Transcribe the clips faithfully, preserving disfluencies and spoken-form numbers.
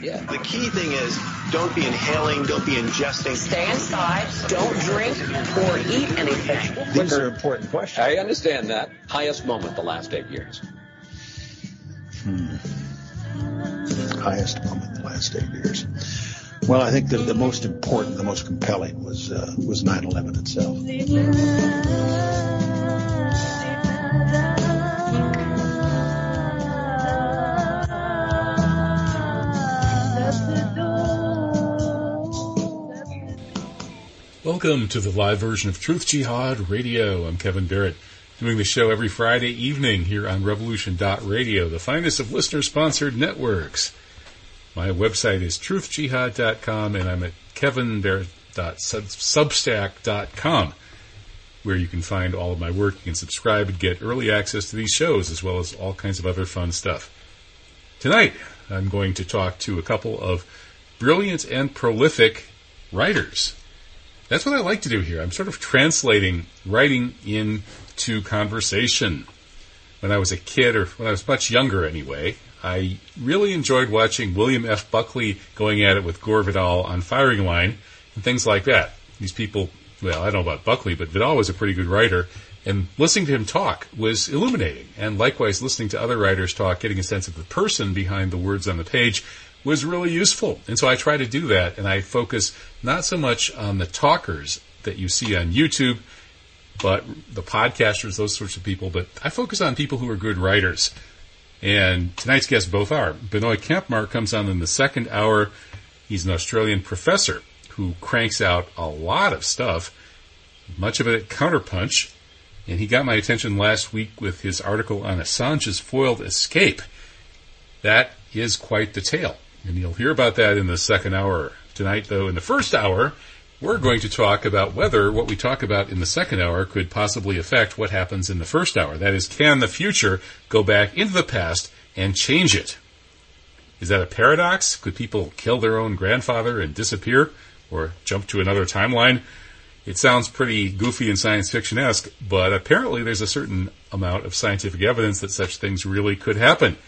Yeah. The key thing is don't be inhaling, don't be ingesting. Stay inside, don't drink or eat anything. These are important questions. I understand that. Highest moment the last eight years. Hmm. Highest moment the last eight years. Well, I think the, the most important, the most compelling was uh, was nine eleven itself. Welcome to the live version of Truth Jihad Radio. I'm Kevin Barrett, doing the show every Friday evening here on Revolution dot radio, the finest of listener-sponsored networks. My website is truth jihad dot com, and I'm at kevin barrett dot substack dot com, where you can find all of my work. You can subscribe and get early access to these shows, as well as all kinds of other fun stuff. Tonight, I'm going to talk to a couple of brilliant and prolific writers. That's what I like to do here. I'm sort of translating writing into conversation. When I was a kid, or when I was much younger anyway, I really enjoyed watching William F. Buckley going at it with Gore Vidal on Firing Line and things like that. These people, well, I don't know about Buckley, but Vidal was a pretty good writer, and listening to him talk was illuminating. And likewise, listening to other writers talk, getting a sense of the person behind the words on the page was really useful. And so I try to do that, and I focus not so much on the talkers that you see on YouTube, but the podcasters, those sorts of people, but I focus on people who are good writers. And tonight's guests both are. Benoit Campmark comes on in the second hour. He's an Australian professor who cranks out a lot of stuff, much of it at Counterpunch. And he got my attention last week with his article on Assange's foiled escape. That is quite the tale. And you'll hear about that in the second hour. Tonight, though, in the first hour, we're going to talk about whether what we talk about in the second hour could possibly affect what happens in the first hour. That is, can the future go back into the past and change it? Is that a paradox? Could people kill their own grandfather and disappear or jump to another timeline? It sounds pretty goofy and science fiction-esque, but apparently there's a certain amount of scientific evidence that such things really could happen.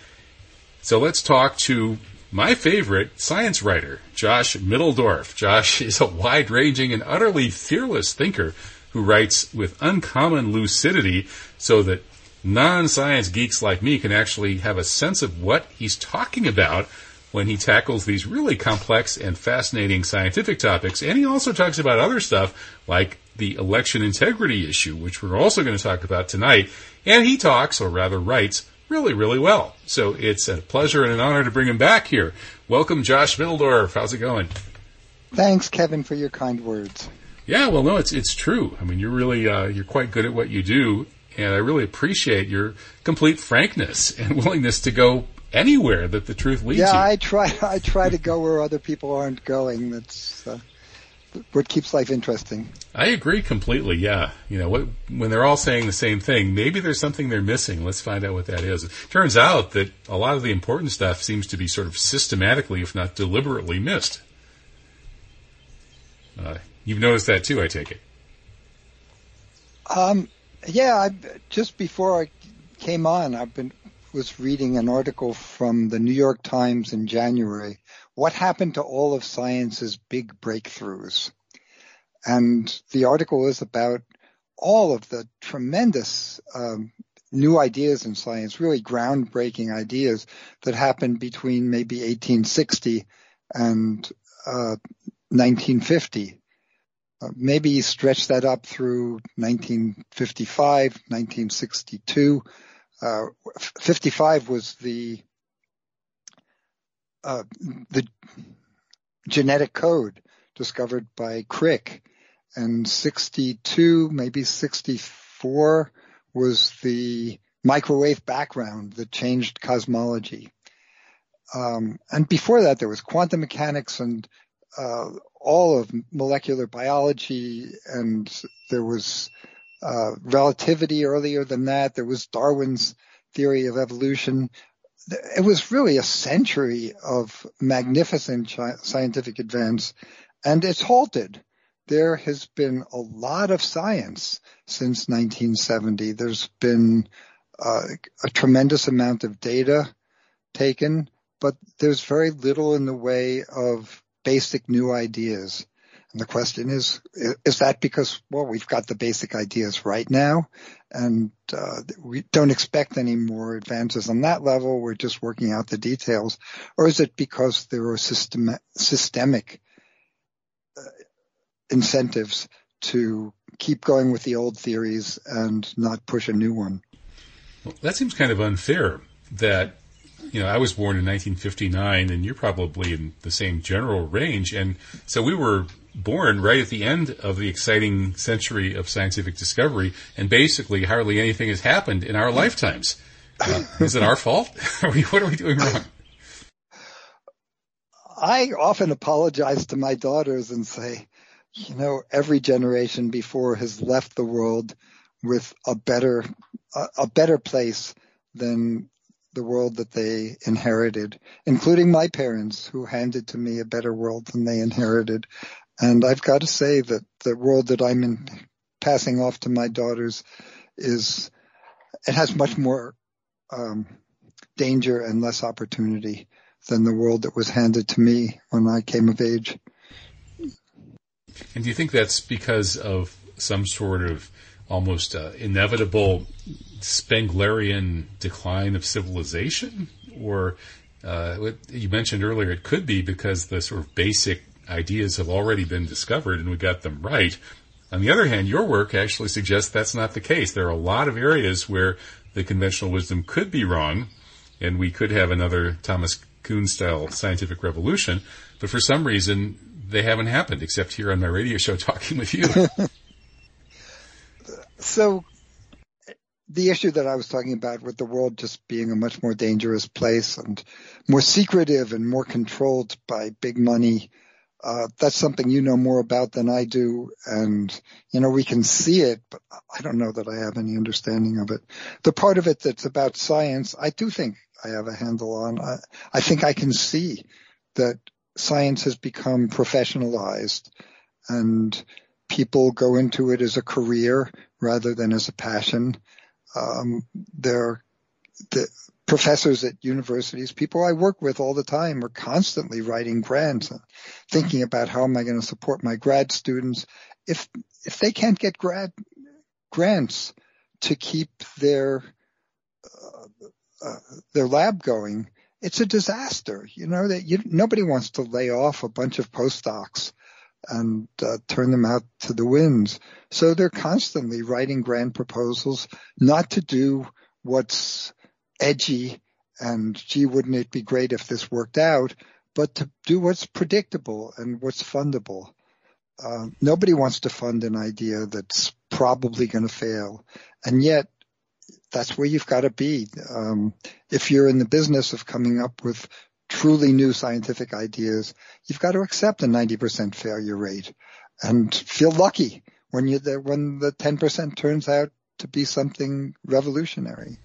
So let's talk to my favorite science writer, Josh Mitteldorf. Josh is a wide-ranging and utterly fearless thinker who writes with uncommon lucidity so that non-science geeks like me can actually have a sense of what he's talking about when he tackles these really complex and fascinating scientific topics. And he also talks about other stuff like the election integrity issue, which we're also going to talk about tonight. And he talks, or rather writes, really, really well. So it's a pleasure and an honor to bring him back here. Welcome, Josh Mitteldorf. How's it going? Thanks, Kevin, for your kind words. Yeah, well, no, it's it's true. I mean, you're really uh, you're quite good at what you do, and I really appreciate your complete frankness and willingness to go anywhere that the truth leads you. Yeah, I try I try to go where other people aren't going. That's uh, what keeps life interesting. I agree completely, yeah. You know, what, when they're all saying the same thing, maybe there's something they're missing. Let's find out what that is. It turns out that a lot of the important stuff seems to be sort of systematically, if not deliberately, missed. Uh, you've noticed that too, I take it. Um, yeah, I, just before I came on, I was reading an article from the New York Times in January, What Happened to All of Science's Big Breakthroughs? And the article is about all of the tremendous um, new ideas in science, really groundbreaking ideas that happened between maybe eighteen sixty and uh, nineteen fifty. Uh, maybe stretch that up through nineteen fifty-five, nineteen sixty-two. Uh, fifty-five was the uh, the genetic code discovered by Crick. And sixty-two, maybe sixty-four, was the microwave background that changed cosmology. Um, and before that, there was quantum mechanics and uh, all of molecular biology, and there was uh, relativity earlier than that. There was Darwin's theory of evolution. It was really a century of magnificent chi- scientific advance, and it's halted. There has been a lot of science since nineteen seventy. There's been uh, a tremendous amount of data taken, but there's very little in the way of basic new ideas. And the question is, is that because, well, we've got the basic ideas right now and uh, we don't expect any more advances on that level. We're just working out the details. Or is it because there are system, systemic uh, incentives to keep going with the old theories and not push a new one? Well, that seems kind of unfair that, you know, I was born in nineteen fifty-nine and you're probably in the same general range. And so we were born right at the end of the exciting century of scientific discovery, and basically hardly anything has happened in our lifetimes. Uh, is it our fault? Are we, what are we doing wrong? I often apologize to my daughters and say, you know, every generation before has left the world with a better a, a better place than the world that they inherited, including my parents, who handed to me a better world than they inherited. And I've got to say that the world that I'm in, passing off to my daughters is – it has much more um, danger and less opportunity than the world that was handed to me when I came of age. And do you think that's because of some sort of almost uh, inevitable Spenglerian decline of civilization? Or uh, you mentioned earlier it could be because the sort of basic ideas have already been discovered and we got them right. On the other hand, your work actually suggests that's not the case. There are a lot of areas where the conventional wisdom could be wrong, and we could have another Thomas Kuhn-style scientific revolution, but for some reason they haven't happened, except here on my radio show talking with you. So the issue that I was talking about with the world just being a much more dangerous place and more secretive and more controlled by big money, uh, that's something you know more about than I do. And, you know, we can see it, but I don't know that I have any understanding of it. The part of it that's about science, I do think I have a handle on. I, I think I can see that science has become professionalized and people go into it as a career rather than as a passion. Um, they're the professors at universities, people I work with all the time, are constantly writing grants and thinking about how am I going to support my grad students. If if they can't get grad grants to keep their uh, uh, their lab going, it's a disaster. You know that you, nobody wants to lay off a bunch of postdocs and uh, turn them out to the winds. So they're constantly writing grant proposals not to do what's edgy and, gee, wouldn't it be great if this worked out, but to do what's predictable and what's fundable. Uh, nobody wants to fund an idea that's probably going to fail. And yet that's where you've got to be. Um, if you're in the business of coming up with truly new scientific ideas, you've got to accept a ninety percent failure rate and feel lucky when you when the ten percent turns out to be something revolutionary.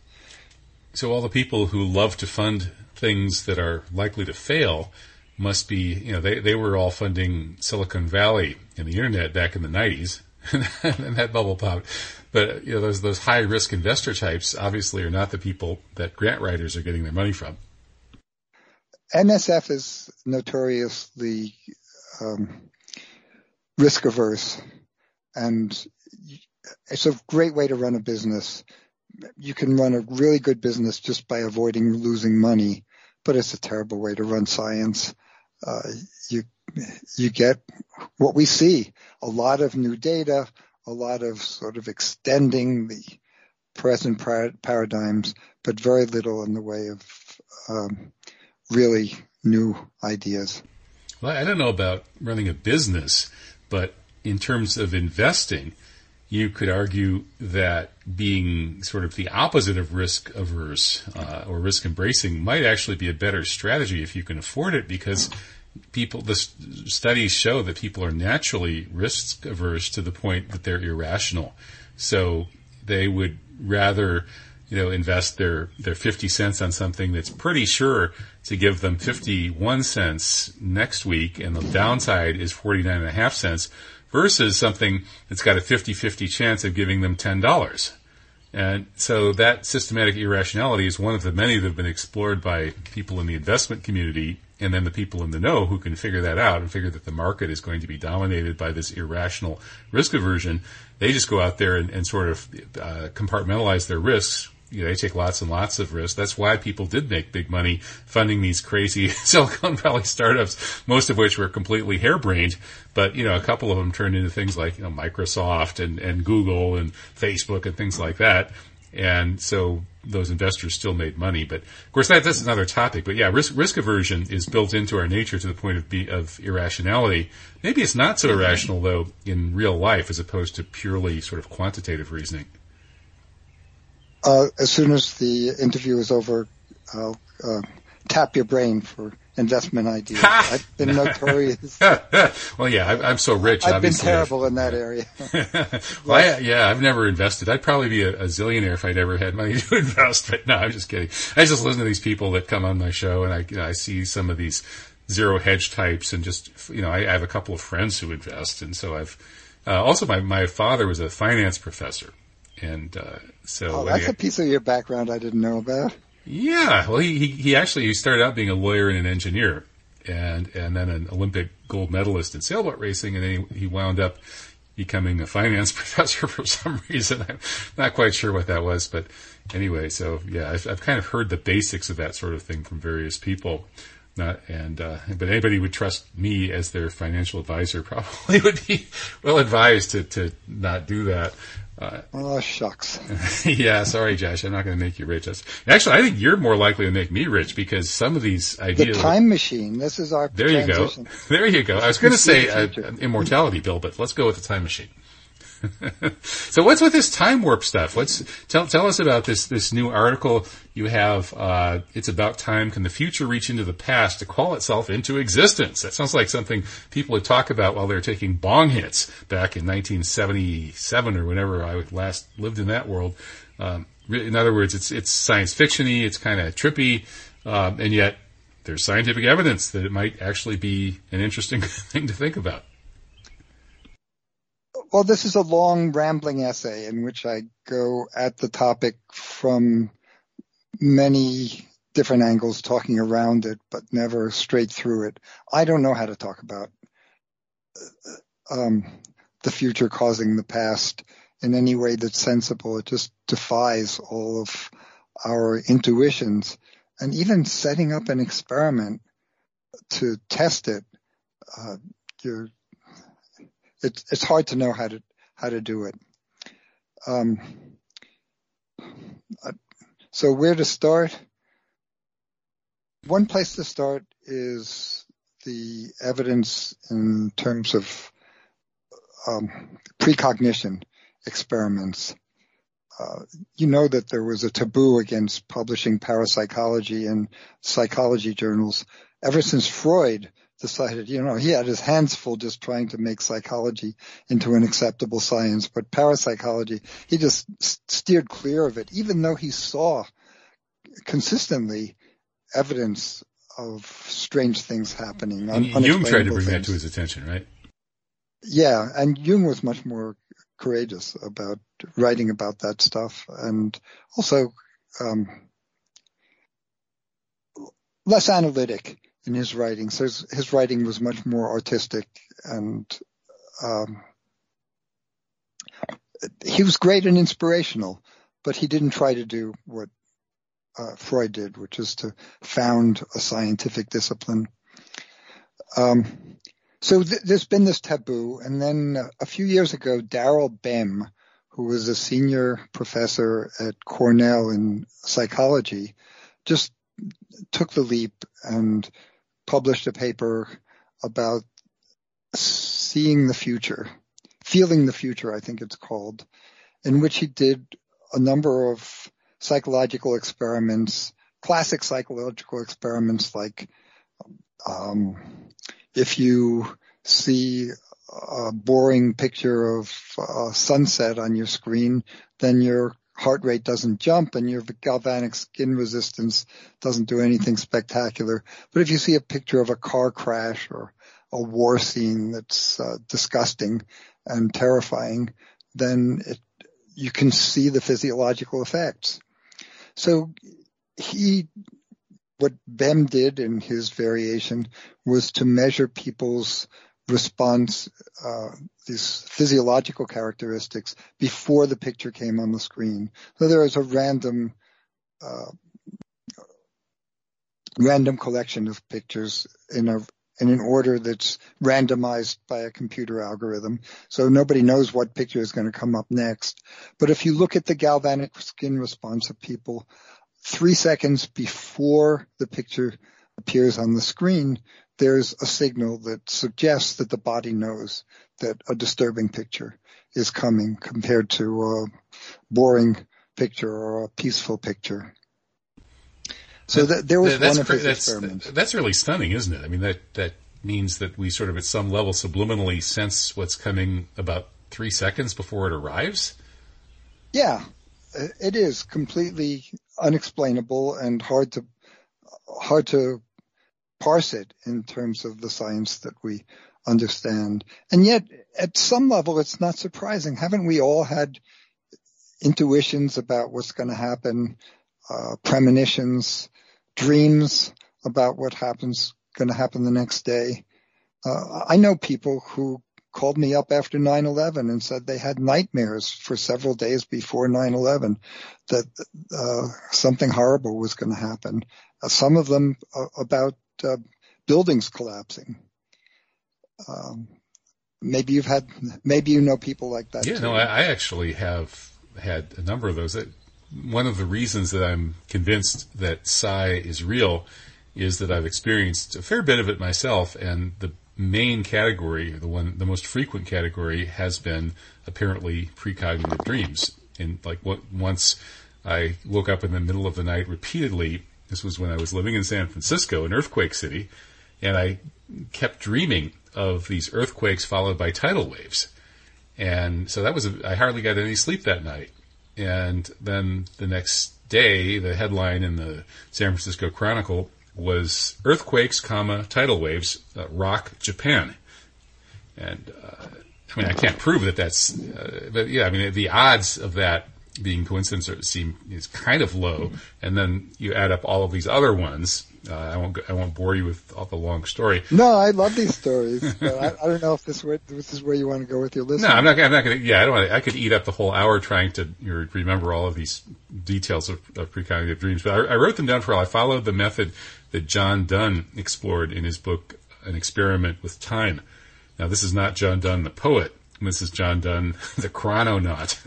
So all the people who love to fund things that are likely to fail must be, you know, they, they were all funding Silicon Valley and the internet back in the nineties, and that bubble popped. But, you know, those those high-risk investor types obviously are not the people that grant writers are getting their money from. N S F is notoriously um, risk-averse, and it's a great way to run a business. You can run a really good business just by avoiding losing money, but it's a terrible way to run science. Uh, you you get what we see, a lot of new data, a lot of sort of extending the present par- paradigms, but very little in the way of um, – really new ideas. Well, I don't know about running a business, but in terms of investing, you could argue that being sort of the opposite of risk averse uh, or risk embracing might actually be a better strategy if you can afford it, because people, the studies show that people are naturally risk averse to the point that they're irrational. So they would rather, you know, invest their, their fifty cents on something that's pretty sure to give them fifty-one cents next week, and the downside is forty-nine and a half cents, versus something that's got a fifty-fifty chance of giving them ten dollars. And so that systematic irrationality is one of the many that have been explored by people in the investment community, and then the people in the know who can figure that out and figure that the market is going to be dominated by this irrational risk aversion. They just go out there and, and sort of uh, compartmentalize their risks. You know, they take lots and lots of risks. That's why people did make big money funding these crazy Silicon Valley startups, most of which were completely harebrained. But, you know, a couple of them turned into things like, you know, Microsoft and, and Google and Facebook and things like that. And so those investors still made money. But, of course, that, that's another topic. But, yeah, risk, risk aversion is built into our nature to the point of, be, of irrationality. Maybe it's not so irrational, though, in real life as opposed to purely sort of quantitative reasoning. Uh, as soon as the interview is over, I'll uh, tap your brain for investment ideas. I've been notorious. Well, yeah, I, I'm so rich. I've obviously. been terrible in that area. well, I, yeah, I've never invested. I'd probably be a, a zillionaire if I'd ever had money to invest. But no, I'm just kidding. I just listen to these people that come on my show, and I, you know, I see some of these zero hedge types, and just, you know, I, I have a couple of friends who invest, and so I've uh, also my my father was a finance professor. And, uh, so. Oh, that's I, a piece of your background I didn't know about. Yeah. Well, he, he, he actually, he started out being a lawyer and an engineer and, and then an Olympic gold medalist in sailboat racing. And then he, he wound up becoming a finance professor for some reason. I'm not quite sure what that was, but anyway, so yeah, I've, I've kind of heard the basics of that sort of thing from various people. Not, and, uh, but anybody who would trust me as their financial advisor probably would be well advised to, to not do that. Uh, oh, shucks. Yeah, sorry, Josh. I'm not going to make you rich. That's, actually, I think you're more likely to make me rich because some of these ideas. The time machine. This is our There transition. you go. There you go. I was going to say uh, immortality, Bill, but let's go with the time machine. So what's with this time warp stuff? What's tell tell us about this this new article you have. Uh, it's about time. Can the future reach into the past to call itself into existence? That sounds like something people would talk about while they were taking bong hits back in nineteen seventy-seven or whenever I last lived in that world. Um, in other words, it's it's science fiction-y, it's kind of trippy, um, and yet there's scientific evidence that it might actually be an interesting thing to think about. Well, this is a long, rambling essay in which I go at the topic from many different angles, talking around it, but never straight through it. I don't know how to talk about um, the future causing the past in any way that's sensible. It just defies all of our intuitions. And even setting up an experiment to test it, uh, you're It's it's hard to know how to how to do it. Um, so where to start? One place to start is the evidence in terms of um, precognition experiments. Uh, you know that there was a taboo against publishing parapsychology in psychology journals ever since Freud decided, you know, he had his hands full just trying to make psychology into an acceptable science. But parapsychology, he just steered clear of it, even though he saw consistently evidence of strange things happening. And Jung tried to bring things. that to his attention, right? Yeah, and Jung was much more courageous about writing about that stuff, and also um, less analytic in his writing. So his, his writing was much more artistic, and um, he was great and inspirational, but he didn't try to do what uh, Freud did, which is to found a scientific discipline. Um, so th- there's been this taboo. And then uh, a few years ago, Daryl Bem, who was a senior professor at Cornell in psychology, just took the leap and published a paper about seeing the future, feeling the future, I think it's called, in which he did a number of psychological experiments, classic psychological experiments like um, if you see a boring picture of a sunset on your screen, then you're heart rate doesn't jump and your galvanic skin resistance doesn't do anything spectacular. But if you see a picture of a car crash or a war scene that's uh, disgusting and terrifying, then it, you can see the physiological effects. So he, what Bem did in his variation was to measure people's response, uh, these physiological characteristics before the picture came on the screen. So there was a random, uh, random collection of pictures in a, in an order that's randomized by a computer algorithm. So nobody knows what picture is going to come up next. But if you look at the galvanic skin response of people three seconds before the picture appears on the screen, there's a signal that suggests that the body knows that a disturbing picture is coming compared to a boring picture or a peaceful picture. So that, there was that's, one of his that's, experiments. That's really stunning, isn't it? I mean, that, that means that we sort of at some level subliminally sense what's coming about three seconds before it arrives? Yeah, it is completely unexplainable and hard to hard to parse it in terms of the science that we understand. And yet, at some level, it's not surprising. Haven't we all had intuitions about what's going to happen, uh, premonitions, dreams about what happens, going to happen the next day? Uh, I know people who called me up after nine eleven and said they had nightmares for several days before nine eleven that uh, something horrible was going to happen. Uh, some of them uh, about uh, buildings collapsing. Um, maybe you've had, maybe you know people like that. Yeah, too. no, I actually have had a number of those. It, one of the reasons that I'm convinced that psi is real is that I've experienced a fair bit of it myself, and the main category, the one, the most frequent category, has been apparently precognitive dreams. And like what, once I woke up in the middle of the night repeatedly. This was when I was living in San Francisco, an earthquake city, and I kept dreaming of these earthquakes followed by tidal waves. And so that was, a, I hardly got any sleep that night. And then the next day, the headline in the San Francisco Chronicle was earthquakes, comma, tidal waves, uh, rock Japan. And, uh, I mean, I can't prove that that's, uh, but yeah, I mean, the odds of that being coincidence or seem is kind of low, and then you add up all of these other ones. Uh, I won't. Go, I won't bore you with all the long story. No, I love these stories. But I, I don't know if this, where, this is where you want to go with your listeners. No, I'm not. I'm not going to. Yeah, I don't. Wanna, I could eat up the whole hour trying to remember all of these details of, of precognitive dreams. But I, I wrote them down for all. I followed the method that John Dunne explored in his book "An Experiment with Time." Now, this is not John Dunne the poet. This is John Dunne the chrononaut.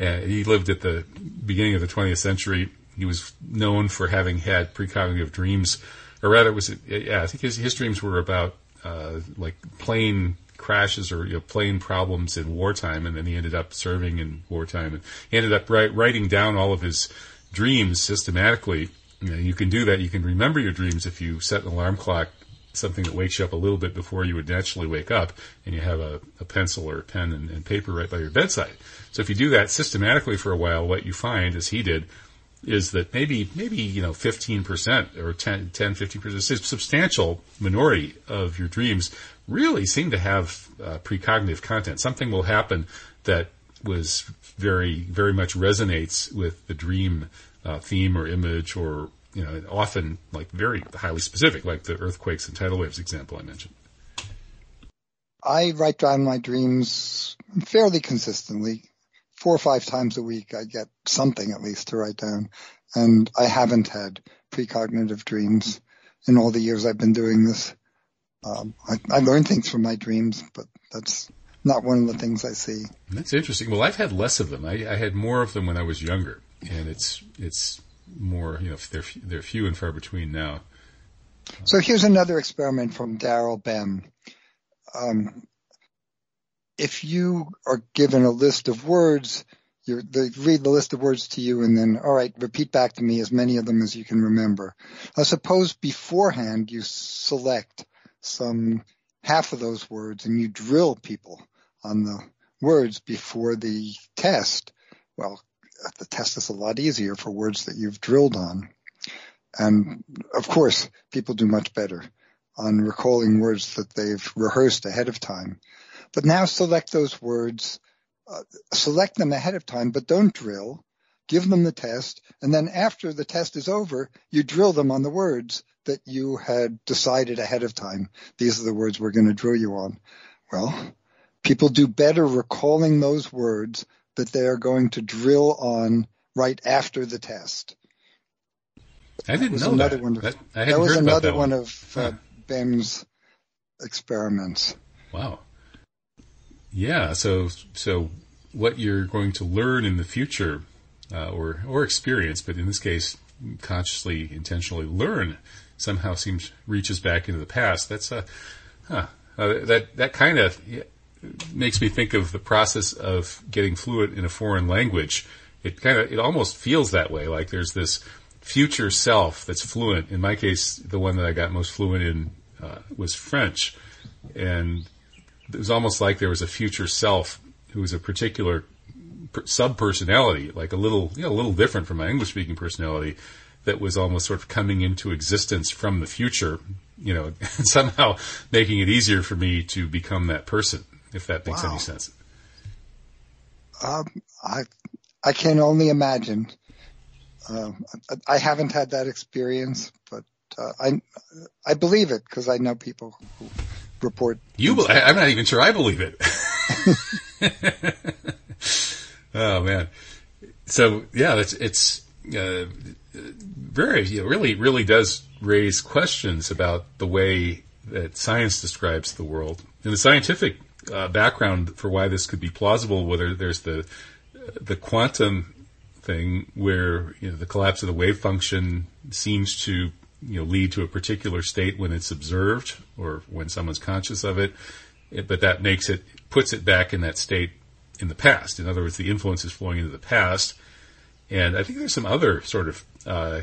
Uh, he lived at the beginning of the twentieth century. He was known for having had precognitive dreams, or rather, it was yeah. I think his, his dreams were about uh, like plane crashes or you know, plane problems in wartime, and then he ended up serving in wartime, and he ended up write, writing down all of his dreams systematically. You know, you can do that. You can remember your dreams if you set an alarm clock, something that wakes you up a little bit before you would naturally wake up, and you have a, a pencil or a pen and, and paper right by your bedside. So if you do that systematically for a while, what you find, as he did, is that maybe, maybe, you know, fifteen percent or ten, ten, fifteen percent, a substantial minority of your dreams really seem to have uh, precognitive content. Something will happen that was very, very much resonates with the dream uh, theme or image, or you know, often like very highly specific, like the earthquakes and tidal waves example I mentioned. I write down my dreams fairly consistently. Four or five times a week, I get something at least to write down. And I haven't had precognitive dreams in all the years I've been doing this. Um, I, I learn things from my dreams, but that's not one of the things I see. That's interesting. Well, I've had less of them. I, I had more of them when I was younger, and it's, it's, more, you know, they're, they're few and far between now. So here's another experiment from Daryl Bem. Um, if you are given a list of words, you they read the list of words to you and then, all right, repeat back to me as many of them as you can remember. Now, suppose beforehand you select some half of those words and you drill people on the words before the test. Well, the test is a lot easier for words that you've drilled on. And, of course, people do much better on recalling words that they've rehearsed ahead of time. But now select those words uh, select them ahead of time, but don't drill. Give them the test, and then after the test is over, you drill them on the words that you had decided ahead of time. These are the words we're going to drill you on. Well, people do better recalling those words that they are going to drill on right after the test. I didn't know that. That was another one of uh, Bem's experiments. Wow. Yeah, so so what you're going to learn in the future uh, or or experience, but in this case consciously, intentionally learn, somehow seems reaches back into the past. That's a huh, uh, that that kind of makes me think of the process of getting fluent in a foreign language. It kind of it almost feels that way, like there's this future self that's fluent. In my case, the one that I got most fluent in uh, was French, and it was almost like there was a future self who was a particular sub-personality, like a little, you know, a little different from my English-speaking personality, that was almost sort of coming into existence from the future, you know, and somehow making it easier for me to become that person, if that makes wow. any sense. Um, I, I can only imagine. Um, I, I haven't had that experience, but uh, I, I believe it because I know people who report. You? Be- I'm not even sure I believe it. Oh man! So yeah, it's it's uh, very you know, really really does raise questions about the way that science describes the world and the scientific uh, background for why this could be plausible. Whether there's the the quantum thing where you know, the collapse of the wave function seems to you know lead to a particular state when it's observed or when someone's conscious of it, it but that makes it puts it back in that state in the past. In other words, the influence is flowing into the past. And I think there's some other sort of uh,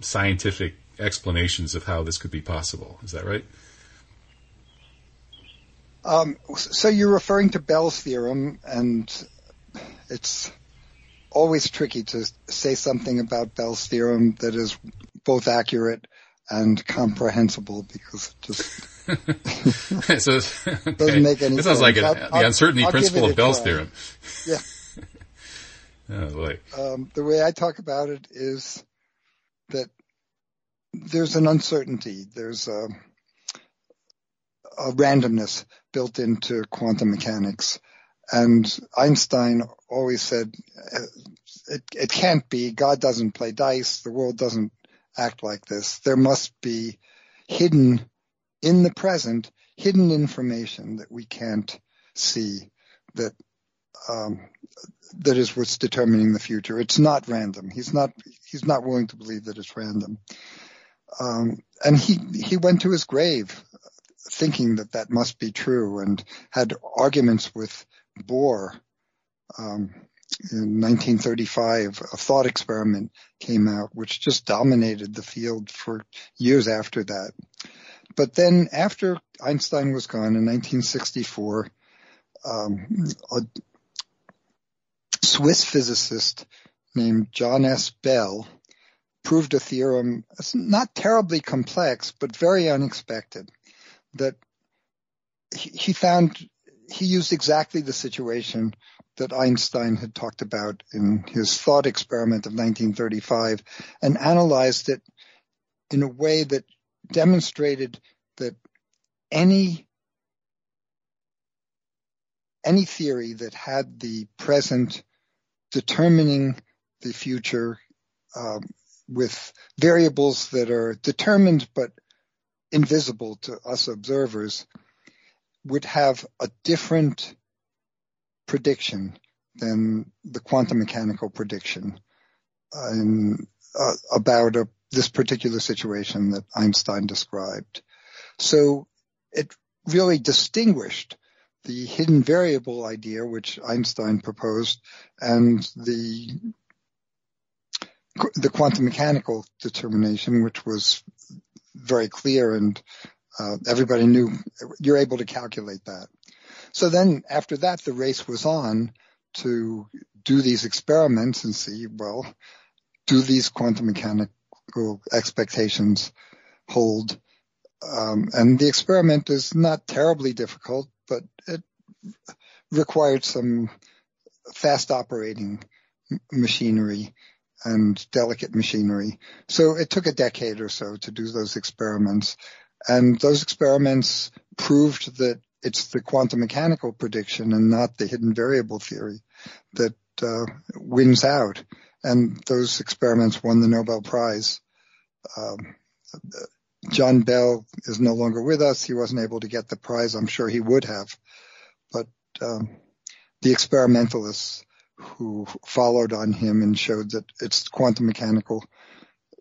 scientific explanations of how this could be possible. Is that right? Um, so you're referring to Bell's theorem, and it's always tricky to say something about Bell's theorem that is both accurate and comprehensible because it just... so okay. doesn't make any. It sounds sense. like a, the I'll, uncertainty I'll principle of Bell's theorem. Yeah. oh boy. Um, the way I talk about it is that there's an uncertainty. There's a, a randomness built into quantum mechanics, and Einstein always said it, it can't be. God doesn't play dice. The world doesn't act like this. There must be hidden. In the present, hidden information that we can't see that um, that is what's determining the future. It's not random. He's not he's not willing to believe that it's random. Um, and he he went to his grave thinking that that must be true and had arguments with Bohr um, in nineteen thirty-five. A thought experiment came out which just dominated the field for years after that. But then after Einstein was gone in nineteen sixty-four, um, a Swiss physicist named John S. Bell proved a theorem, it's not terribly complex, but very unexpected, that he, he found he used exactly the situation that Einstein had talked about in his thought experiment of nineteen thirty-five and analyzed it in a way that demonstrated that any any theory that had the present determining the future um, with variables that are determined but invisible to us observers would have a different prediction than the quantum mechanical prediction uh, in, uh, about a this particular situation that Einstein described. So it really distinguished the hidden variable idea, which Einstein proposed, and the the quantum mechanical determination, which was very clear and uh, everybody knew you're able to calculate that. So then after that, the race was on to do these experiments and see, well, do these quantum mechanical expectations hold, um, and the experiment is not terribly difficult, but it required some fast operating machinery and delicate machinery. So it took a decade or so to do those experiments. And those experiments proved that it's the quantum mechanical prediction and not the hidden variable theory that uh, wins out. And those experiments won the Nobel Prize. Um, John Bell is no longer with us. He wasn't able to get the prize. I'm sure he would have. But um, the experimentalists who followed on him and showed that it's quantum mechanical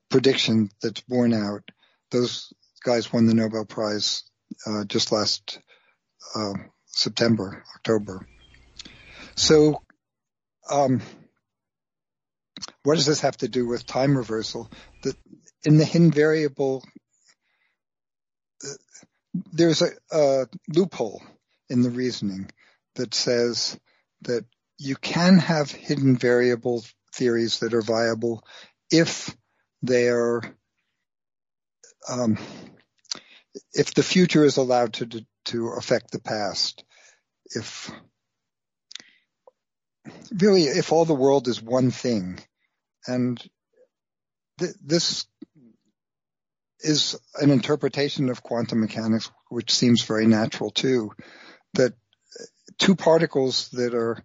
prediction that's borne out, those guys won the Nobel Prize uh, just last uh, September, October. So um, what does this have to do with time reversal? The, in the hidden variable, uh, there's a, a loophole in the reasoning that says that you can have hidden variable theories that are viable if they are um, if the future is allowed to to affect the past. If really, if all the world is one thing, and th- this is an interpretation of quantum mechanics, which seems very natural too, that two particles that are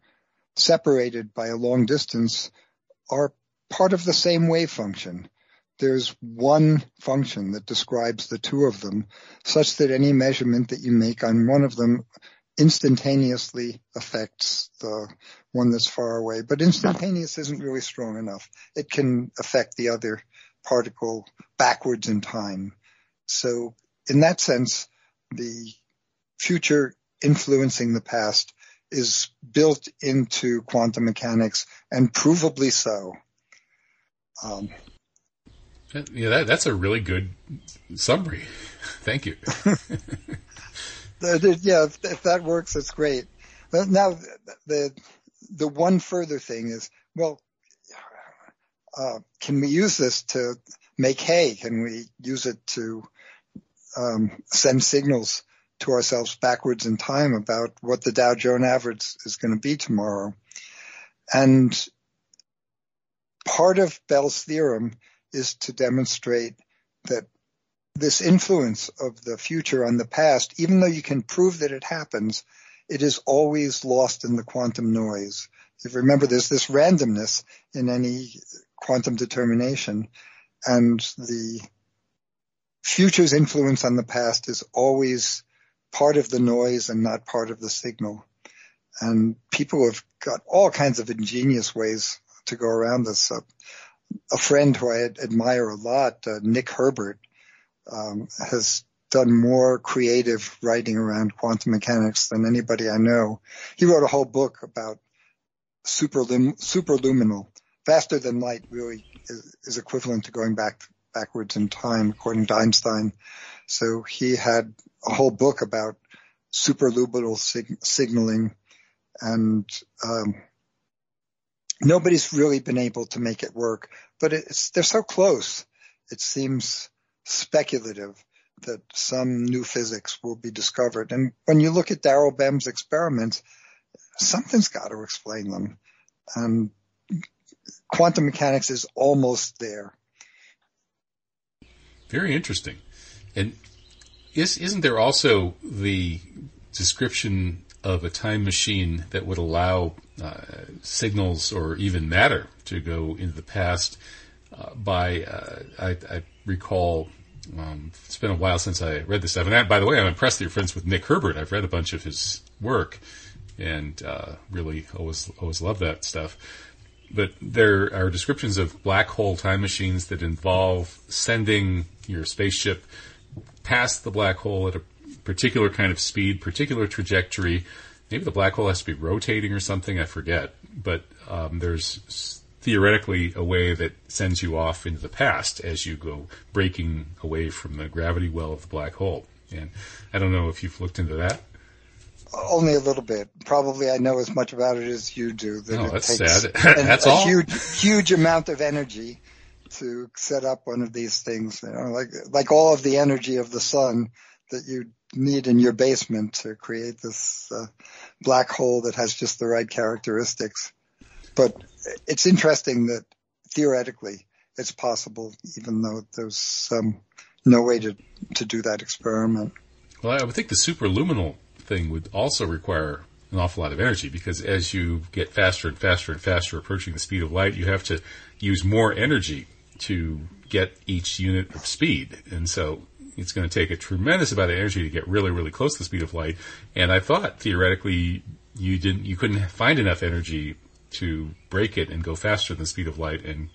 separated by a long distance are part of the same wave function. There's one function that describes the two of them, such that any measurement that you make on one of them instantaneously affects the one that's far away. But instantaneous isn't really strong enough. It can affect the other particle backwards in time. So in that sense, the future influencing the past is built into quantum mechanics, and provably so. Um, yeah, that, that's a really good summary. Thank you. Yeah, if, if that works, it's great. Now, the the one further thing is, well, uh, can we use this to make hay? Can we use it to um, send signals to ourselves backwards in time about what the Dow Jones average is going to be tomorrow? And part of Bell's theorem is to demonstrate that this influence of the future on the past, even though you can prove that it happens, it is always lost in the quantum noise. If you remember, there's this randomness in any quantum determination, and the future's influence on the past is always part of the noise and not part of the signal. And people have got all kinds of ingenious ways to go around this. Uh, a friend who I admire a lot, uh, Nick Herbert, um, has done more creative writing around quantum mechanics than anybody I know. He wrote a whole book about superlum- superluminal. Faster than light really is, is equivalent to going back backwards in time, according to Einstein. So he had a whole book about superluminal sig- signaling, and um, nobody's really been able to make it work. But it's, they're so close, it seems speculative that some new physics will be discovered. And when you look at Daryl Bem's experiments, something's got to explain them. And quantum mechanics is almost there. Very interesting. And is, isn't there also the description of a time machine that would allow uh, signals or even matter to go into the past uh, by, uh, I, I recall, um, it's been a while since I read this stuff. And I, by the way, I'm impressed that you're friends with Nick Herbert. I've read a bunch of his work and uh, really always, always love that stuff. But there are descriptions of black hole time machines that involve sending your spaceship past the black hole at a particular kind of speed, particular trajectory. Maybe the black hole has to be rotating or something, I forget. But um, there's theoretically a way that sends you off into the past as you go breaking away from the gravity well of the black hole. And I don't know if you've looked into that. Only a little bit. Probably I know as much about it as you do. That oh, it that's takes sad. an, that's a all? huge, huge amount of energy to set up one of these things. You know, like like all of the energy of the sun that you need in your basement to create this uh, black hole that has just the right characteristics. But it's interesting that theoretically it's possible, even though there's um, no way to, to do that experiment. Well, I would think the superluminal thing would also require an awful lot of energy, because as you get faster and faster and faster approaching the speed of light, you have to use more energy to get each unit of speed. And so it's going to take a tremendous amount of energy to get really, really close to the speed of light. And I thought theoretically you didn't, you couldn't find enough energy to break it and go faster than the speed of light and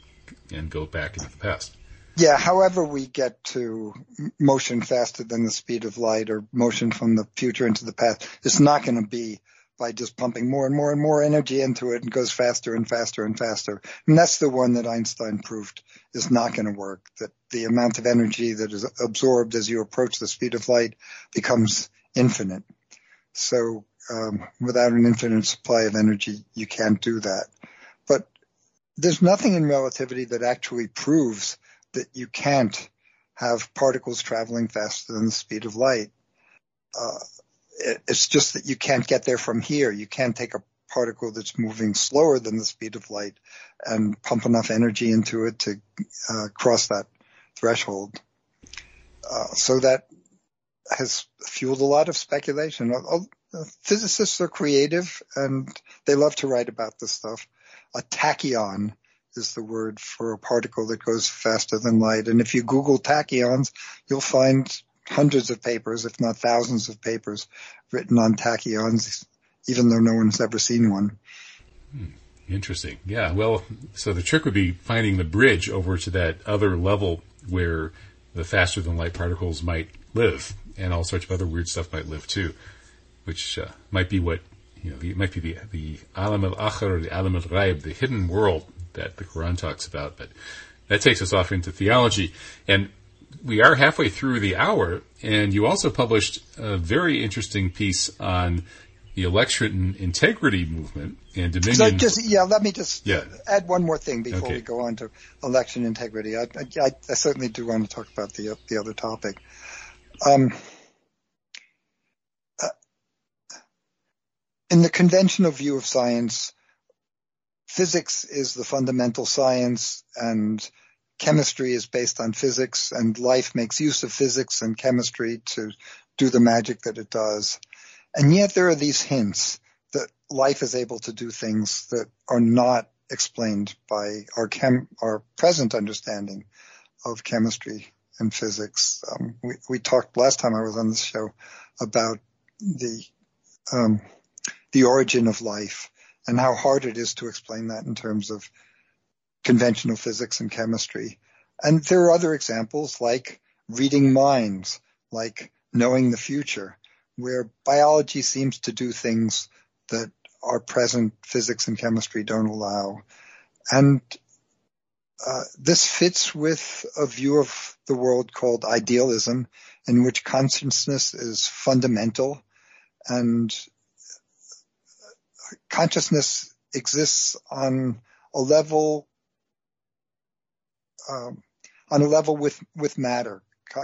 and go back into the past. Yeah, however we get to motion faster than the speed of light or motion from the future into the past, it's not going to be by just pumping more and more and more energy into it and goes faster and faster and faster. And that's the one that Einstein proved is not going to work, that the amount of energy that is absorbed as you approach the speed of light becomes infinite. So um, without an infinite supply of energy, you can't do that. But there's nothing in relativity that actually proves that you can't have particles traveling faster than the speed of light. Uh, it, it's just that you can't get there from here. You can't take a particle that's moving slower than the speed of light and pump enough energy into it to uh, cross that threshold. Uh, so that has fueled a lot of speculation. Uh, physicists are creative, and they love to write about this stuff. A tachyon is the word for a particle that goes faster than light. And if you Google tachyons, you'll find hundreds of papers, if not thousands of papers, written on tachyons, even though no one's ever seen one. Hmm. Interesting. Yeah, well, so the trick would be finding the bridge over to that other level where the faster-than-light particles might live, and all sorts of other weird stuff might live too, which uh, might be what, you know, it might be the, the Alam al-Akhar, the Alam al-Ghaib, the hidden world that the Quran talks about. But that takes us off into theology. And we are halfway through the hour, and you also published a very interesting piece on the election integrity movement and Dominion. So just, yeah, let me just yeah. add one more thing before okay. we go on to election integrity. I, I, I certainly do want to talk about the, the other topic. Um, uh, in the conventional view of science, physics is the fundamental science, and chemistry is based on physics, and life makes use of physics and chemistry to do the magic that it does. And yet there are these hints that life is able to do things that are not explained by our chem- our present understanding of chemistry and physics. Um, we, we talked last time I was on this show about the um, the origin of life and how hard it is to explain that in terms of conventional physics and chemistry. And there are other examples like reading minds, like knowing the future, where biology seems to do things that our present physics and chemistry don't allow. And uh, this fits with a view of the world called idealism, in which consciousness is fundamental, and consciousness exists on a level um, on a level with, with matter.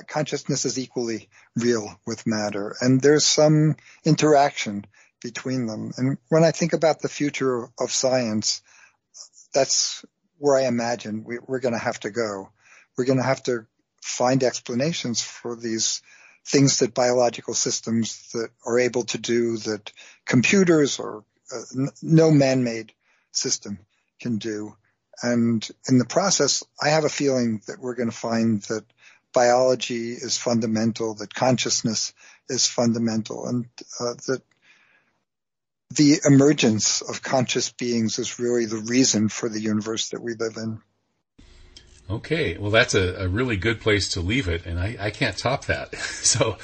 Consciousness is equally real with matter, and there's some interaction between them. And when I think about the future of science, that's where I imagine we, we're going to have to go. We're going to have to find explanations for these things that biological systems that are able to do that computers or uh, n- no man-made system can do. And in the process, I have a feeling that we're going to find that biology is fundamental, that consciousness is fundamental, and uh, that the emergence of conscious beings is really the reason for the universe that we live in. Okay, well, that's a, a really good place to leave it, and I, I can't top that. So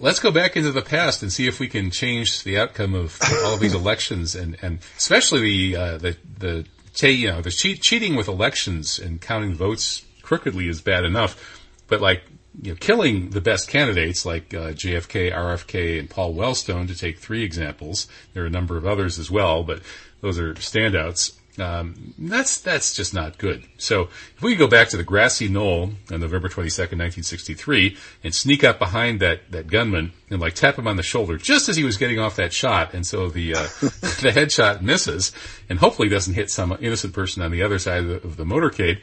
let's go back into the past and see if we can change the outcome of all of these elections, and, and especially the, uh, the, the, you know, the che- cheating with elections and counting votes crookedly is bad enough. But like, you know, killing the best candidates like uh, J F K, R F K, and Paul Wellstone, to take three examples. There are a number of others as well, but those are standouts. Um, that's that's just not good. So if we go back to the grassy knoll on November twenty-second, nineteen sixty-three, and sneak up behind that, that gunman and like tap him on the shoulder just as he was getting off that shot, and so the uh, the headshot misses and hopefully doesn't hit some innocent person on the other side of the, of the motorcade,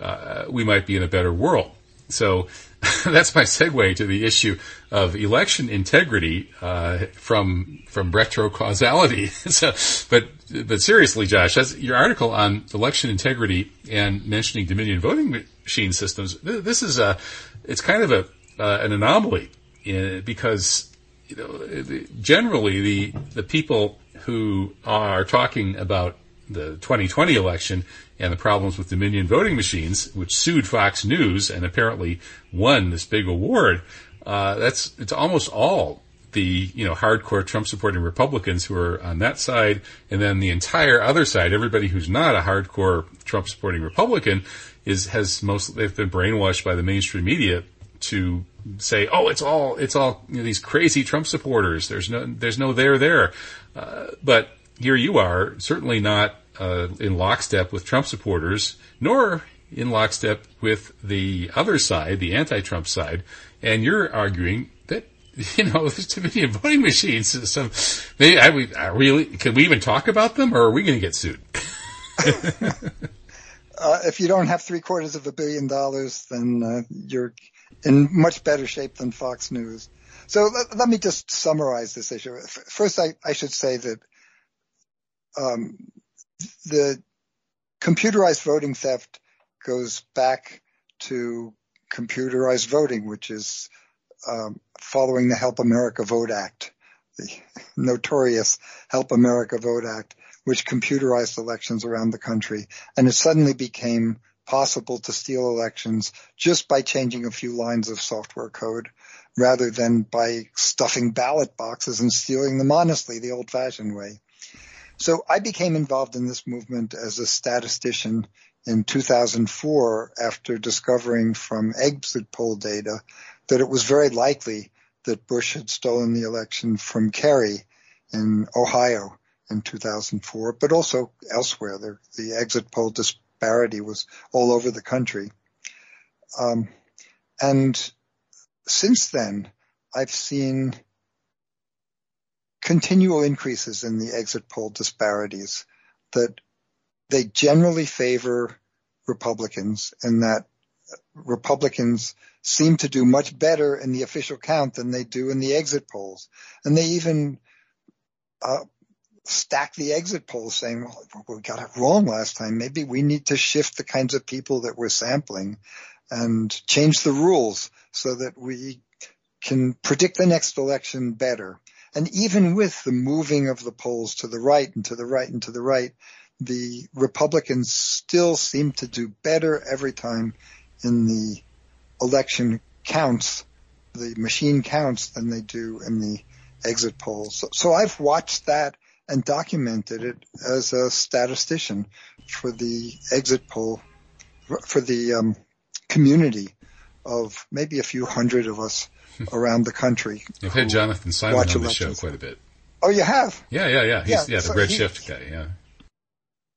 uh, we might be in a better world. So that's my segue to the issue of election integrity uh, from from retrocausality. so, but but seriously, Josh, that's, your article on election integrity and mentioning Dominion voting machine systems, th- this is a it's kind of a uh, an anomaly in, because you know generally the the people who are talking about the twenty twenty election and the problems with Dominion voting machines, which sued Fox News and apparently won this big award, uh, that's it's almost all the you know hardcore Trump-supporting Republicans who are on that side, and then the entire other side, everybody who's not a hardcore Trump-supporting Republican, is has mostly they've been brainwashed by the mainstream media to say, oh, it's all it's all you know, these crazy Trump supporters. There's no there's no there there, uh, but here you are, certainly not uh, in lockstep with Trump supporters, nor in lockstep with the other side, the anti-Trump side, and you're arguing that you know there's Dominion voting machines. So, they, I, we, I really, can we even talk about them, or are we going to get sued? uh, if you don't have three quarters of a billion dollars, then uh, you're in much better shape than Fox News. So let, let me just summarize this issue. First, I, I should say that. Um, the computerized voting theft goes back to computerized voting, which is um, following the Help America Vote Act, the notorious Help America Vote Act, which computerized elections around the country. And it suddenly became possible to steal elections just by changing a few lines of software code rather than by stuffing ballot boxes and stealing them honestly, the old-fashioned way. So I became involved in this movement as a statistician in two thousand four after discovering from exit poll data that it was very likely that Bush had stolen the election from Kerry in Ohio in two thousand four, but also elsewhere. The, the exit poll disparity was all over the country. Um, and since then, I've seen continual increases in the exit poll disparities, that they generally favor Republicans, and that Republicans seem to do much better in the official count than they do in the exit polls. And they even uh, stack the exit polls saying, well, we got it wrong last time. Maybe we need to shift the kinds of people that we're sampling and change the rules so that we can predict the next election better. And even with the moving of the polls to the right and to the right and to the right, the Republicans still seem to do better every time in the election counts, the machine counts, than they do in the exit polls. So, so I've watched that and documented it as a statistician for the exit poll, for the um, community of maybe a few hundred of us around the country. I've had Jonathan Simon on the elections. Show quite a bit. Oh, you have? Yeah, yeah, yeah. He's, yeah, yeah, the so redshift he, guy, yeah.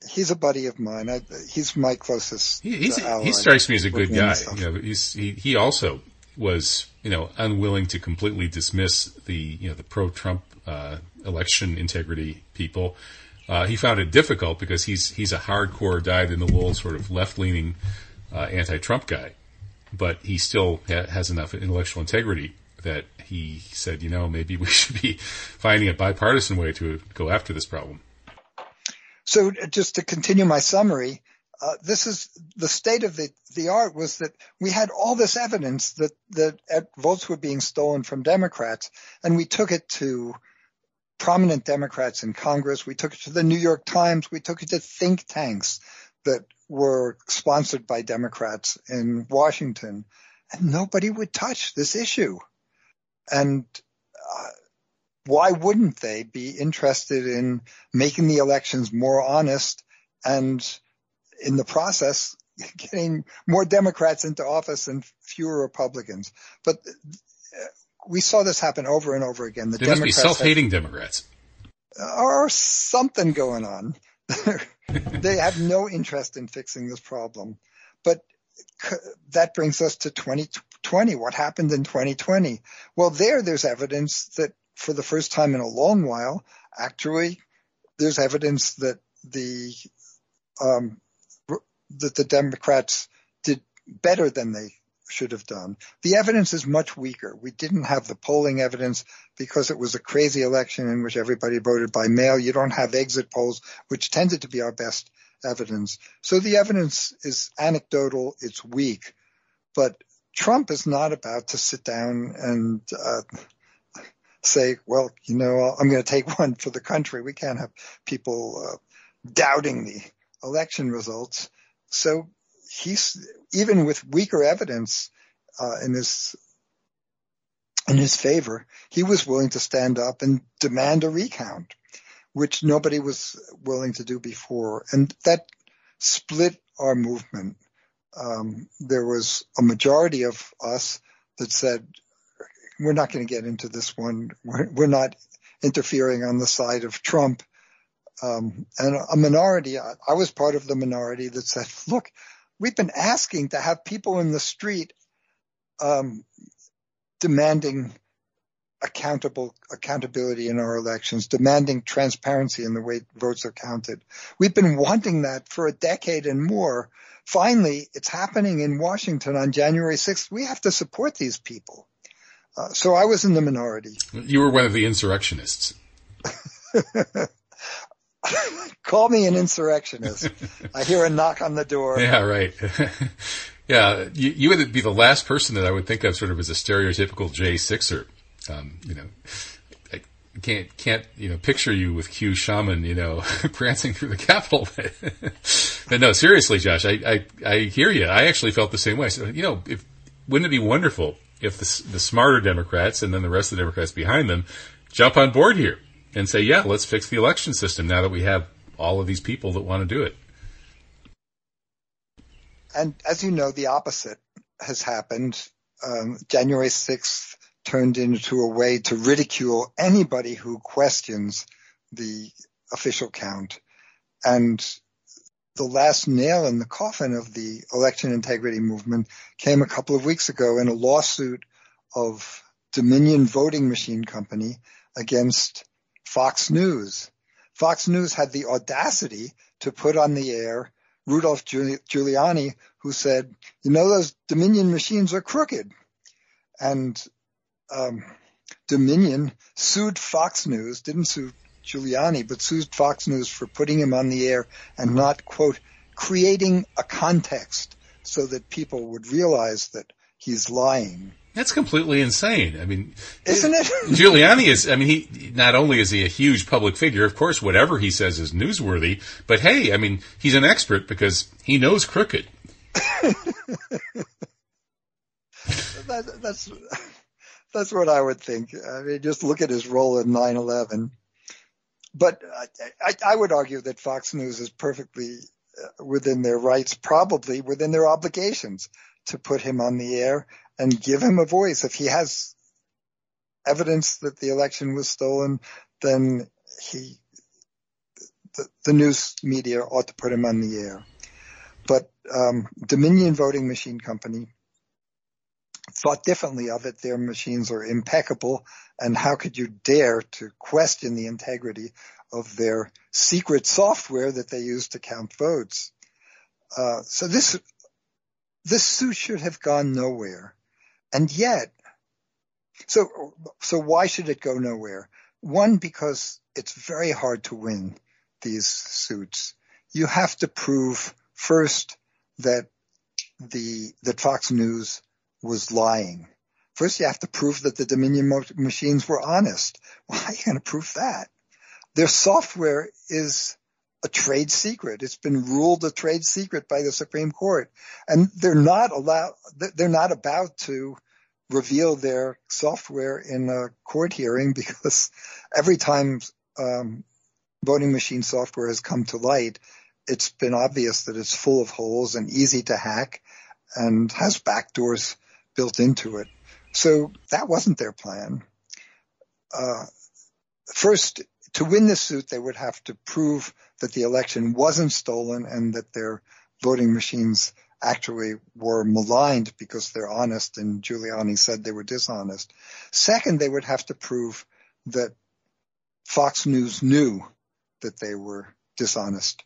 He's a buddy of mine. I, he's my closest he, he's, ally. He strikes me as a good guy. You know, he's, he, he also was, you know, unwilling to completely dismiss the, you know, the pro-Trump uh, election integrity people. Uh, he found it difficult because he's he's a hardcore, dyed-in-the-wool sort of left-leaning uh, anti-Trump guy. But he still ha- has enough intellectual integrity that he said, you know, maybe we should be finding a bipartisan way to go after this problem. So just to continue my summary, uh, this is the state of the, the art was that we had all this evidence that, that votes were being stolen from Democrats, and we took it to prominent Democrats in Congress. We took it to the New York Times. We took it to think tanks that were sponsored by Democrats in Washington, and nobody would touch this issue. And uh, why wouldn't they be interested in making the elections more honest and in the process getting more Democrats into office and fewer Republicans? But uh, we saw this happen over and over again. The there Democrats must be self-hating have, Democrats. Or something going on. They have no interest in fixing this problem. But that brings us to twenty twenty. What happened in twenty twenty? Well, there, there's evidence that for the first time in a long while, actually, there's evidence that the um, that the Democrats did better than they should have done. The evidence is much weaker. We didn't have the polling evidence because it was a crazy election in which everybody voted by mail. You don't have exit polls, which tended to be our best evidence. So the evidence is anecdotal. It's weak. But Trump is not about to sit down and uh, say, well, you know, I'm going to take one for the country. We can't have people uh, doubting the election results. So he's even with weaker evidence uh, in his in his favor, he was willing to stand up and demand a recount, which nobody was willing to do before, and that split our movement. Um, there was a majority of us that said, "We're not going to get into this one. We're, we're not interfering on the side of Trump." Um, and a minority, I, I was part of the minority that said, look, we've been asking to have people in the street um, demanding accountable accountability in our elections, demanding transparency in the way votes are counted. We've been wanting that for a decade and more. Finally, it's happening in Washington on January sixth. We have to support these people. Uh, so I was in the minority. You were one of the insurrectionists. Call me an insurrectionist. I hear a knock on the door. Yeah, right. yeah, you, you would be the last person that I would think of sort of as a stereotypical J sixer. Um, you know, I can't, can't, you know, picture you with Q Shaman, you know, prancing through the Capitol. But no, seriously, Josh, I, I, I hear you. I actually felt the same way. So, you know, if, wouldn't it be wonderful if the, the smarter Democrats and then the rest of the Democrats behind them jump on board here and say, yeah, let's fix the election system now that we have all of these people that want to do it. And as you know, the opposite has happened. Um, January sixth turned into a way to ridicule anybody who questions the official count. And the last nail in the coffin of the election integrity movement came a couple of weeks ago in a lawsuit of Dominion Voting Machine Company against Fox News. Fox News had the audacity to put on the air Rudolph Giuliani, who said, you know, those Dominion machines are crooked. And um, Dominion sued Fox News, didn't sue Giuliani, but sued Fox News for putting him on the air and not, quote, creating a context so that people would realize that he's lying. That's completely insane. I mean, isn't it? Giuliani is, I mean, he, not only is he a huge public figure, of course, whatever he says is newsworthy, but hey, I mean, he's an expert because he knows crooked. that, that's, that's what I would think. I mean, just look at his role in nine eleven. But I, I would argue that Fox News is perfectly within their rights, probably within their obligations to put him on the air and give him a voice. If he has evidence that the election was stolen, then he, the, the news media ought to put him on the air. But um, Dominion Voting Machine Company thought differently of it. Their machines are impeccable, and how could you dare to question the integrity of their secret software that they use to count votes? Uh, so this this suit should have gone nowhere. And yet, so so why should it go nowhere? One, because it's very hard to win these suits. You have to prove first that the that Fox News was lying. First, you have to prove that the Dominion machines were honest. Well, how are you going to prove that? Their software is a trade secret. It's been ruled a trade secret by the Supreme Court, and they're not allowed. They're not about to reveal their software in a court hearing because every time um, voting machine software has come to light, it's been obvious that it's full of holes and easy to hack, and has backdoors built into it. So that wasn't their plan. Uh, first, to win the suit, they would have to prove that the election wasn't stolen and that their voting machines actually were maligned because they're honest, and Giuliani said they were dishonest. Second, they would have to prove that Fox News knew that they were dishonest,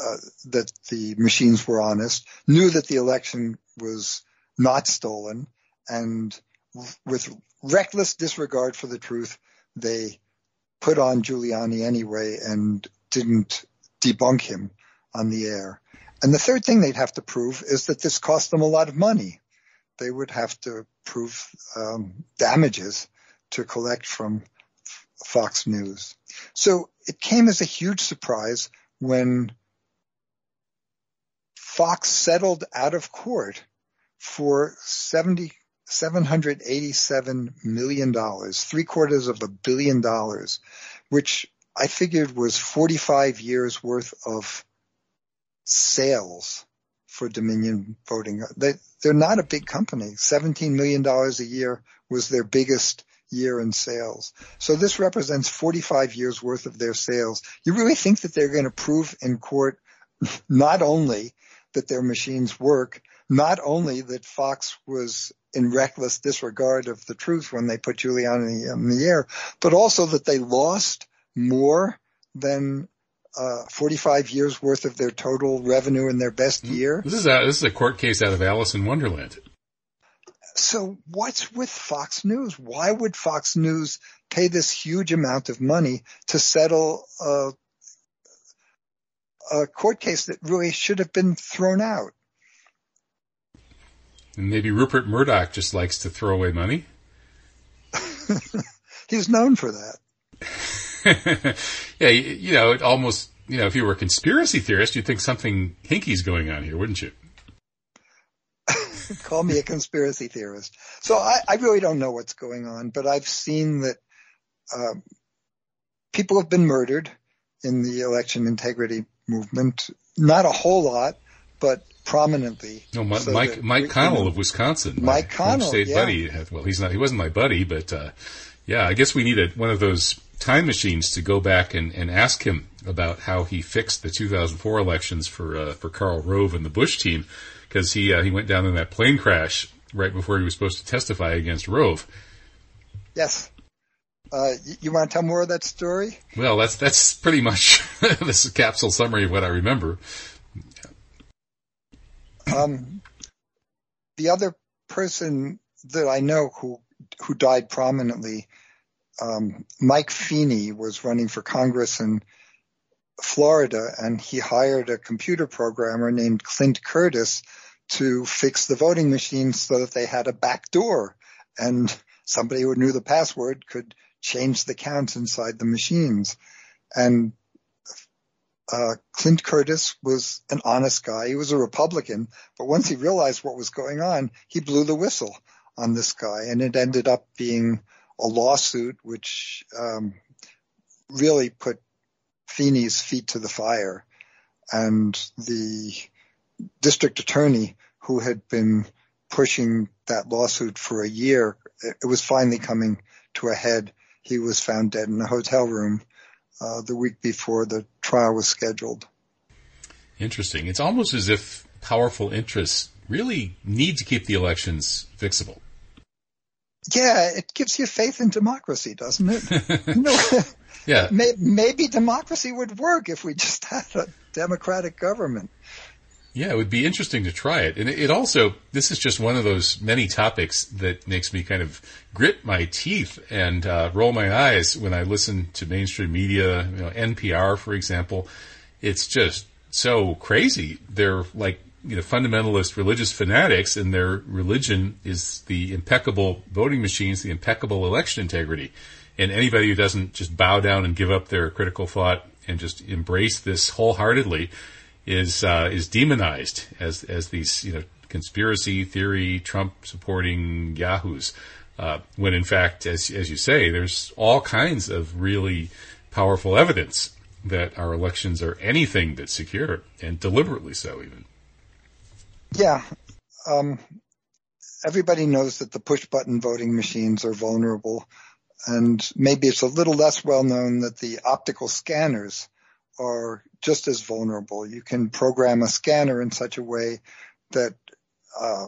uh, that the machines were honest, knew that the election was not stolen, and with reckless disregard for the truth, they put on Giuliani anyway and didn't debunk him on the air. And the third thing they'd have to prove is that this cost them a lot of money. They would have to prove um, damages to collect from F- Fox News. So it came as a huge surprise when Fox settled out of court for seventy, seven hundred eighty-seven million dollars, three quarters of a billion dollars, which I figured was forty-five years worth of sales for Dominion voting. They, they're not a big company. seventeen million dollars a year was their biggest year in sales. So this represents forty-five years worth of their sales. You really think that they're going to prove in court not only that their machines work, not only that Fox was in reckless disregard of the truth when they put Giuliani on the air, but also that they lost more than Uh, forty-five years worth of their total revenue in their best year. This is a, this is a court case out of Alice in Wonderland. So what's with Fox News? Why would Fox News pay this huge amount of money to settle a, a court case that really should have been thrown out? And maybe Rupert Murdoch just likes to throw away money. He's known for that. Yeah, you know, it almost, you know, if you were a conspiracy theorist, you'd think something hinky's going on here, wouldn't you? Call me a conspiracy theorist. So I, I really don't know what's going on, but I've seen that um, people have been murdered in the election integrity movement. Not a whole lot, but prominently. No, my, so Mike Mike we, Connell you know, of Wisconsin. Mike Connell, state yeah. buddy. Well, he's not. He wasn't my buddy, but uh, yeah, I guess we needed one of those time machines to go back and, and ask him about how he fixed the two thousand four elections for uh, for Karl Rove and the Bush team, because he uh, he went down in that plane crash right before he was supposed to testify against Rove. Yes, uh, you, you want to tell more of that story? Well, that's that's pretty much this is a capsule summary of what I remember. Um, the other person that I know who who died prominently. Um, Mike Feeney was running for Congress in Florida, and he hired a computer programmer named Clint Curtis to fix the voting machines so that they had a back door, and somebody who knew the password could change the counts inside the machines. And uh, Clint Curtis was an honest guy. He was a Republican, but once he realized what was going on, he blew the whistle on this guy, and it ended up being a lawsuit which um, really put Feeney's feet to the fire. And the district attorney who had been pushing that lawsuit for a year, it was finally coming to a head. He was found dead in a hotel room uh, the week before the trial was scheduled. Interesting. It's almost as if powerful interests really need to keep the elections fixable. Yeah, it gives you faith in democracy, doesn't it? You know, yeah. May, maybe democracy would work if we just had a democratic government. Yeah, it would be interesting to try it. And it also, this is just one of those many topics that makes me kind of grit my teeth and uh, roll my eyes when I listen to mainstream media, you know, N P R, for example. It's just so crazy. They're like, you know, fundamentalist religious fanatics, and their religion is the impeccable voting machines, the impeccable election integrity. And anybody who doesn't just bow down and give up their critical thought and just embrace this wholeheartedly is uh, is demonized as as these, you know, conspiracy theory, Trump supporting yahoos. Uh, when in fact, as as you say, there's all kinds of really powerful evidence that our elections are anything but secure, and deliberately so, even. Yeah. Um, everybody knows that the push-button voting machines are vulnerable, And maybe it's a little less well known that the optical scanners are just as vulnerable. You can program a scanner in such a way that uh,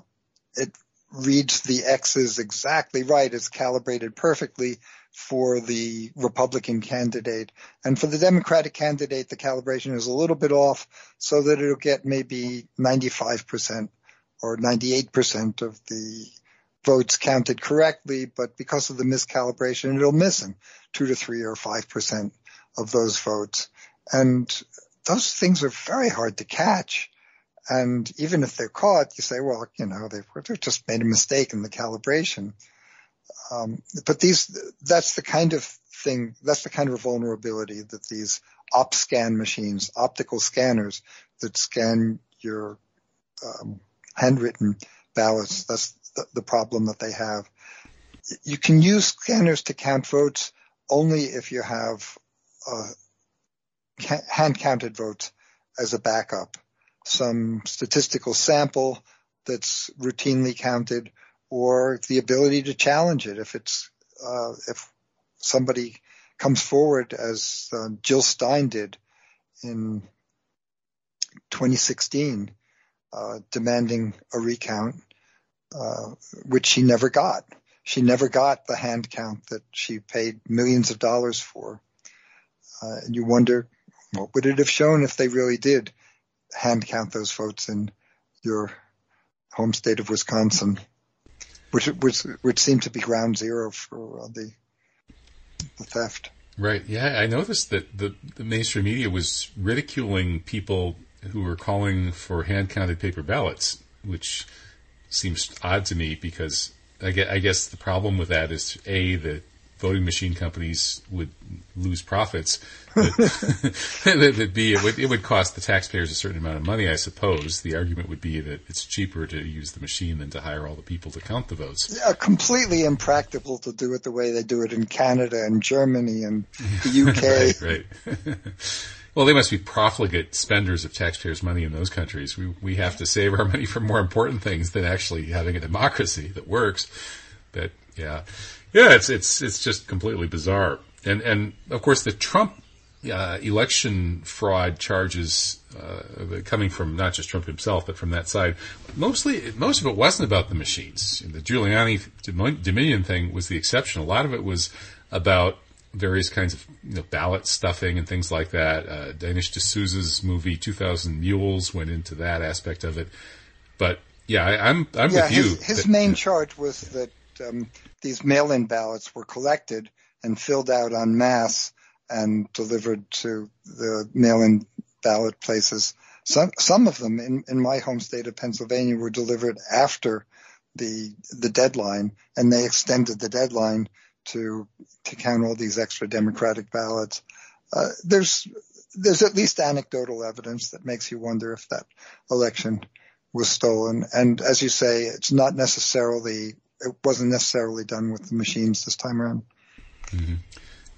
it reads the X's exactly right. It's calibrated perfectly for the Republican candidate. And for the Democratic candidate, the calibration is a little bit off so that it'll get maybe ninety-five percent or ninety-eight percent of the votes counted correctly, but because of the miscalibration, it'll miss them two to three or five percent of those votes. And those things are very hard to catch. And even if they're caught, you say, well, you know, they've, they've just made a mistake in the calibration. Um, but these, that's the kind of thing, that's the kind of vulnerability that these op-scan machines, optical scanners that scan your um, handwritten ballots, that's the problem that they have. You can use scanners to count votes only if you have uh, hand-counted votes as a backup, some statistical sample that's routinely counted, or the ability to challenge it. If it's uh, if somebody comes forward, as uh, Jill Stein did in twenty sixteen, uh, demanding a recount. Uh, which she never got. She never got the hand count that she paid millions of dollars for. Uh, and you wonder, what would it have shown if they really did hand count those votes in your home state of Wisconsin, which which, which seemed to be ground zero for uh, the, the theft. Right. Yeah, I noticed that the, the mainstream media was ridiculing people who were calling for hand-counted paper ballots, which seems odd to me because I guess the problem with that is, A, the voting machine companies would lose profits, but B, it would, it would cost the taxpayers a certain amount of money, I suppose. The argument would be that it's cheaper to use the machine than to hire all the people to count the votes. Yeah, completely impractical to do it the way they do it in Canada and Germany and the U K. right, right. Well, they must be profligate spenders of taxpayers' money in those countries. We we have to save our money for more important things than actually having a democracy that works. But yeah, yeah, it's it's it's just completely bizarre. And and of course the Trump uh, election fraud charges uh, coming from not just Trump himself, but from that side, mostly most of it wasn't about the machines. The Giuliani Dominion thing was the exception. A lot of it was about various kinds of, you know, ballot stuffing and things like that. Uh, Dinesh D'Souza's movie two thousand Mules went into that aspect of it. But yeah, I, I'm I'm yeah, with his, you. His that, main yeah. charge was yeah. that um, these mail-in ballots were collected and filled out en masse and delivered to the mail-in ballot places. Some some of them in, in my home state of Pennsylvania were delivered after the the deadline, and they extended the deadline to to count all these extra Democratic ballots. Uh, there's there's at least anecdotal evidence that makes you wonder if that election was stolen. And as you say, it's not necessarily it wasn't necessarily done with the machines this time around. Mm-hmm.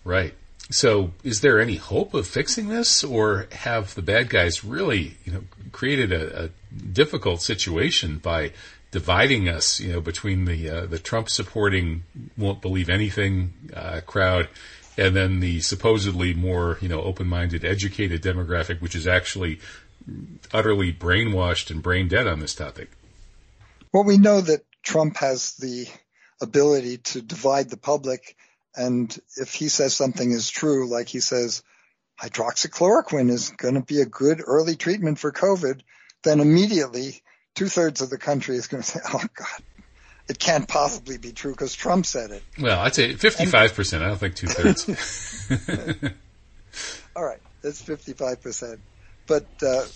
Right. So, is there any hope of fixing this, or have the bad guys really, you know, created a, a difficult situation by dividing us, you know, between the uh, the Trump supporting won't believe anything uh, crowd, and then the supposedly more, you know, open minded, educated demographic, which is actually utterly brainwashed and brain dead on this topic? Well, we know that Trump has the ability to divide the public, and if he says something is true, like he says hydroxychloroquine is going to be a good early treatment for COVID, then immediately two-thirds of the country is going to say, oh, God, it can't possibly be true because Trump said it. Well, I'd say fifty-five percent. And I don't think two-thirds. All right. That's fifty-five percent. But uh,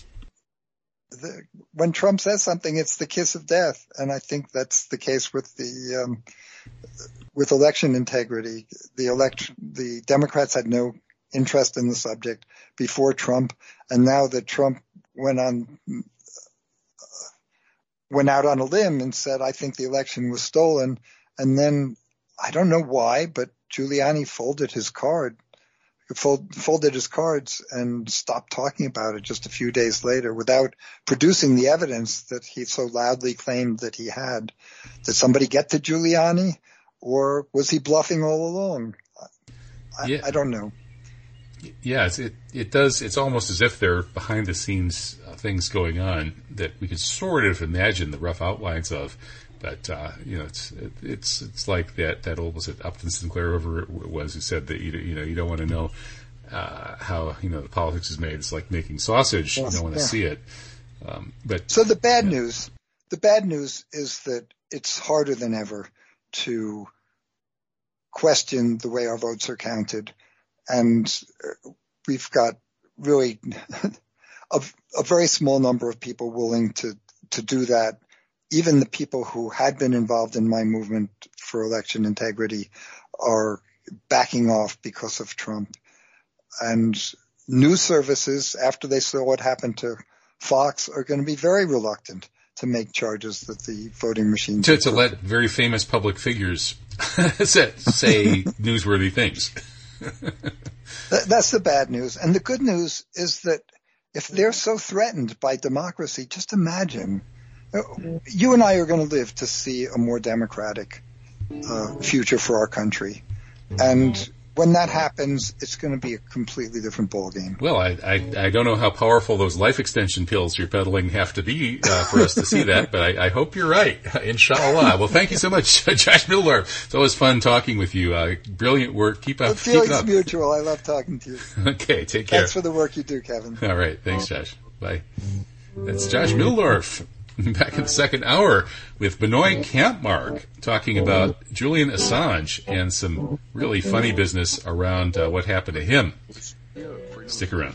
the, when Trump says something, it's the kiss of death. And I think that's the case with the um, with election integrity. The elect- the Democrats had no interest in the subject before Trump. And now that Trump went on – went out on a limb and said, I think the election was stolen. And then I don't know why, but Giuliani folded his card, fold, folded his cards and stopped talking about it just a few days later without producing the evidence that he so loudly claimed that he had. Did somebody get to Giuliani? or was he bluffing all along? I, yeah. I don't know. Yeah, it's, it it does. It's almost as if there are behind the scenes uh, things going on that we could sort of imagine the rough outlines of, but uh, you know, it's it, it's it's like that that old was it Upton Sinclair over it was who said that you you know you don't want to know uh, how you know the politics is made. It's like making sausage; yes, you don't want to yeah. see it. Um, but so the bad you know. news, the bad news is that it's harder than ever to question the way our votes are counted. And we've got really a, a very small number of people willing to, to do that. Even the people who had been involved in my movement for election integrity are backing off because of Trump. And news services, after they saw what happened to Fox, are going to be very reluctant to make charges that the voting machines to, to let very famous public figures say newsworthy things. That's the bad news. And the good news is that if they're so threatened by democracy, just imagine. You and I are going to live to see a more democratic uh, future for our country. And when that happens, it's going to be a completely different ballgame. Well, I, I, I don't know how powerful those life extension pills you're peddling have to be uh, for us to see that, but I, I hope you're right. Inshallah. Well, thank you so much, Josh Mitteldorf. It's always fun talking with you. Uh, brilliant work. Keep up. The feeling's up. Mutual. I love talking to you. Okay, take care. Thanks for the work you do, Kevin. All right. Thanks, Josh. Bye. That's Josh Mitteldorf. Back in the second hour with Benoit Campmark talking about Julian Assange and some really funny business around uh, what happened to him. Stick around.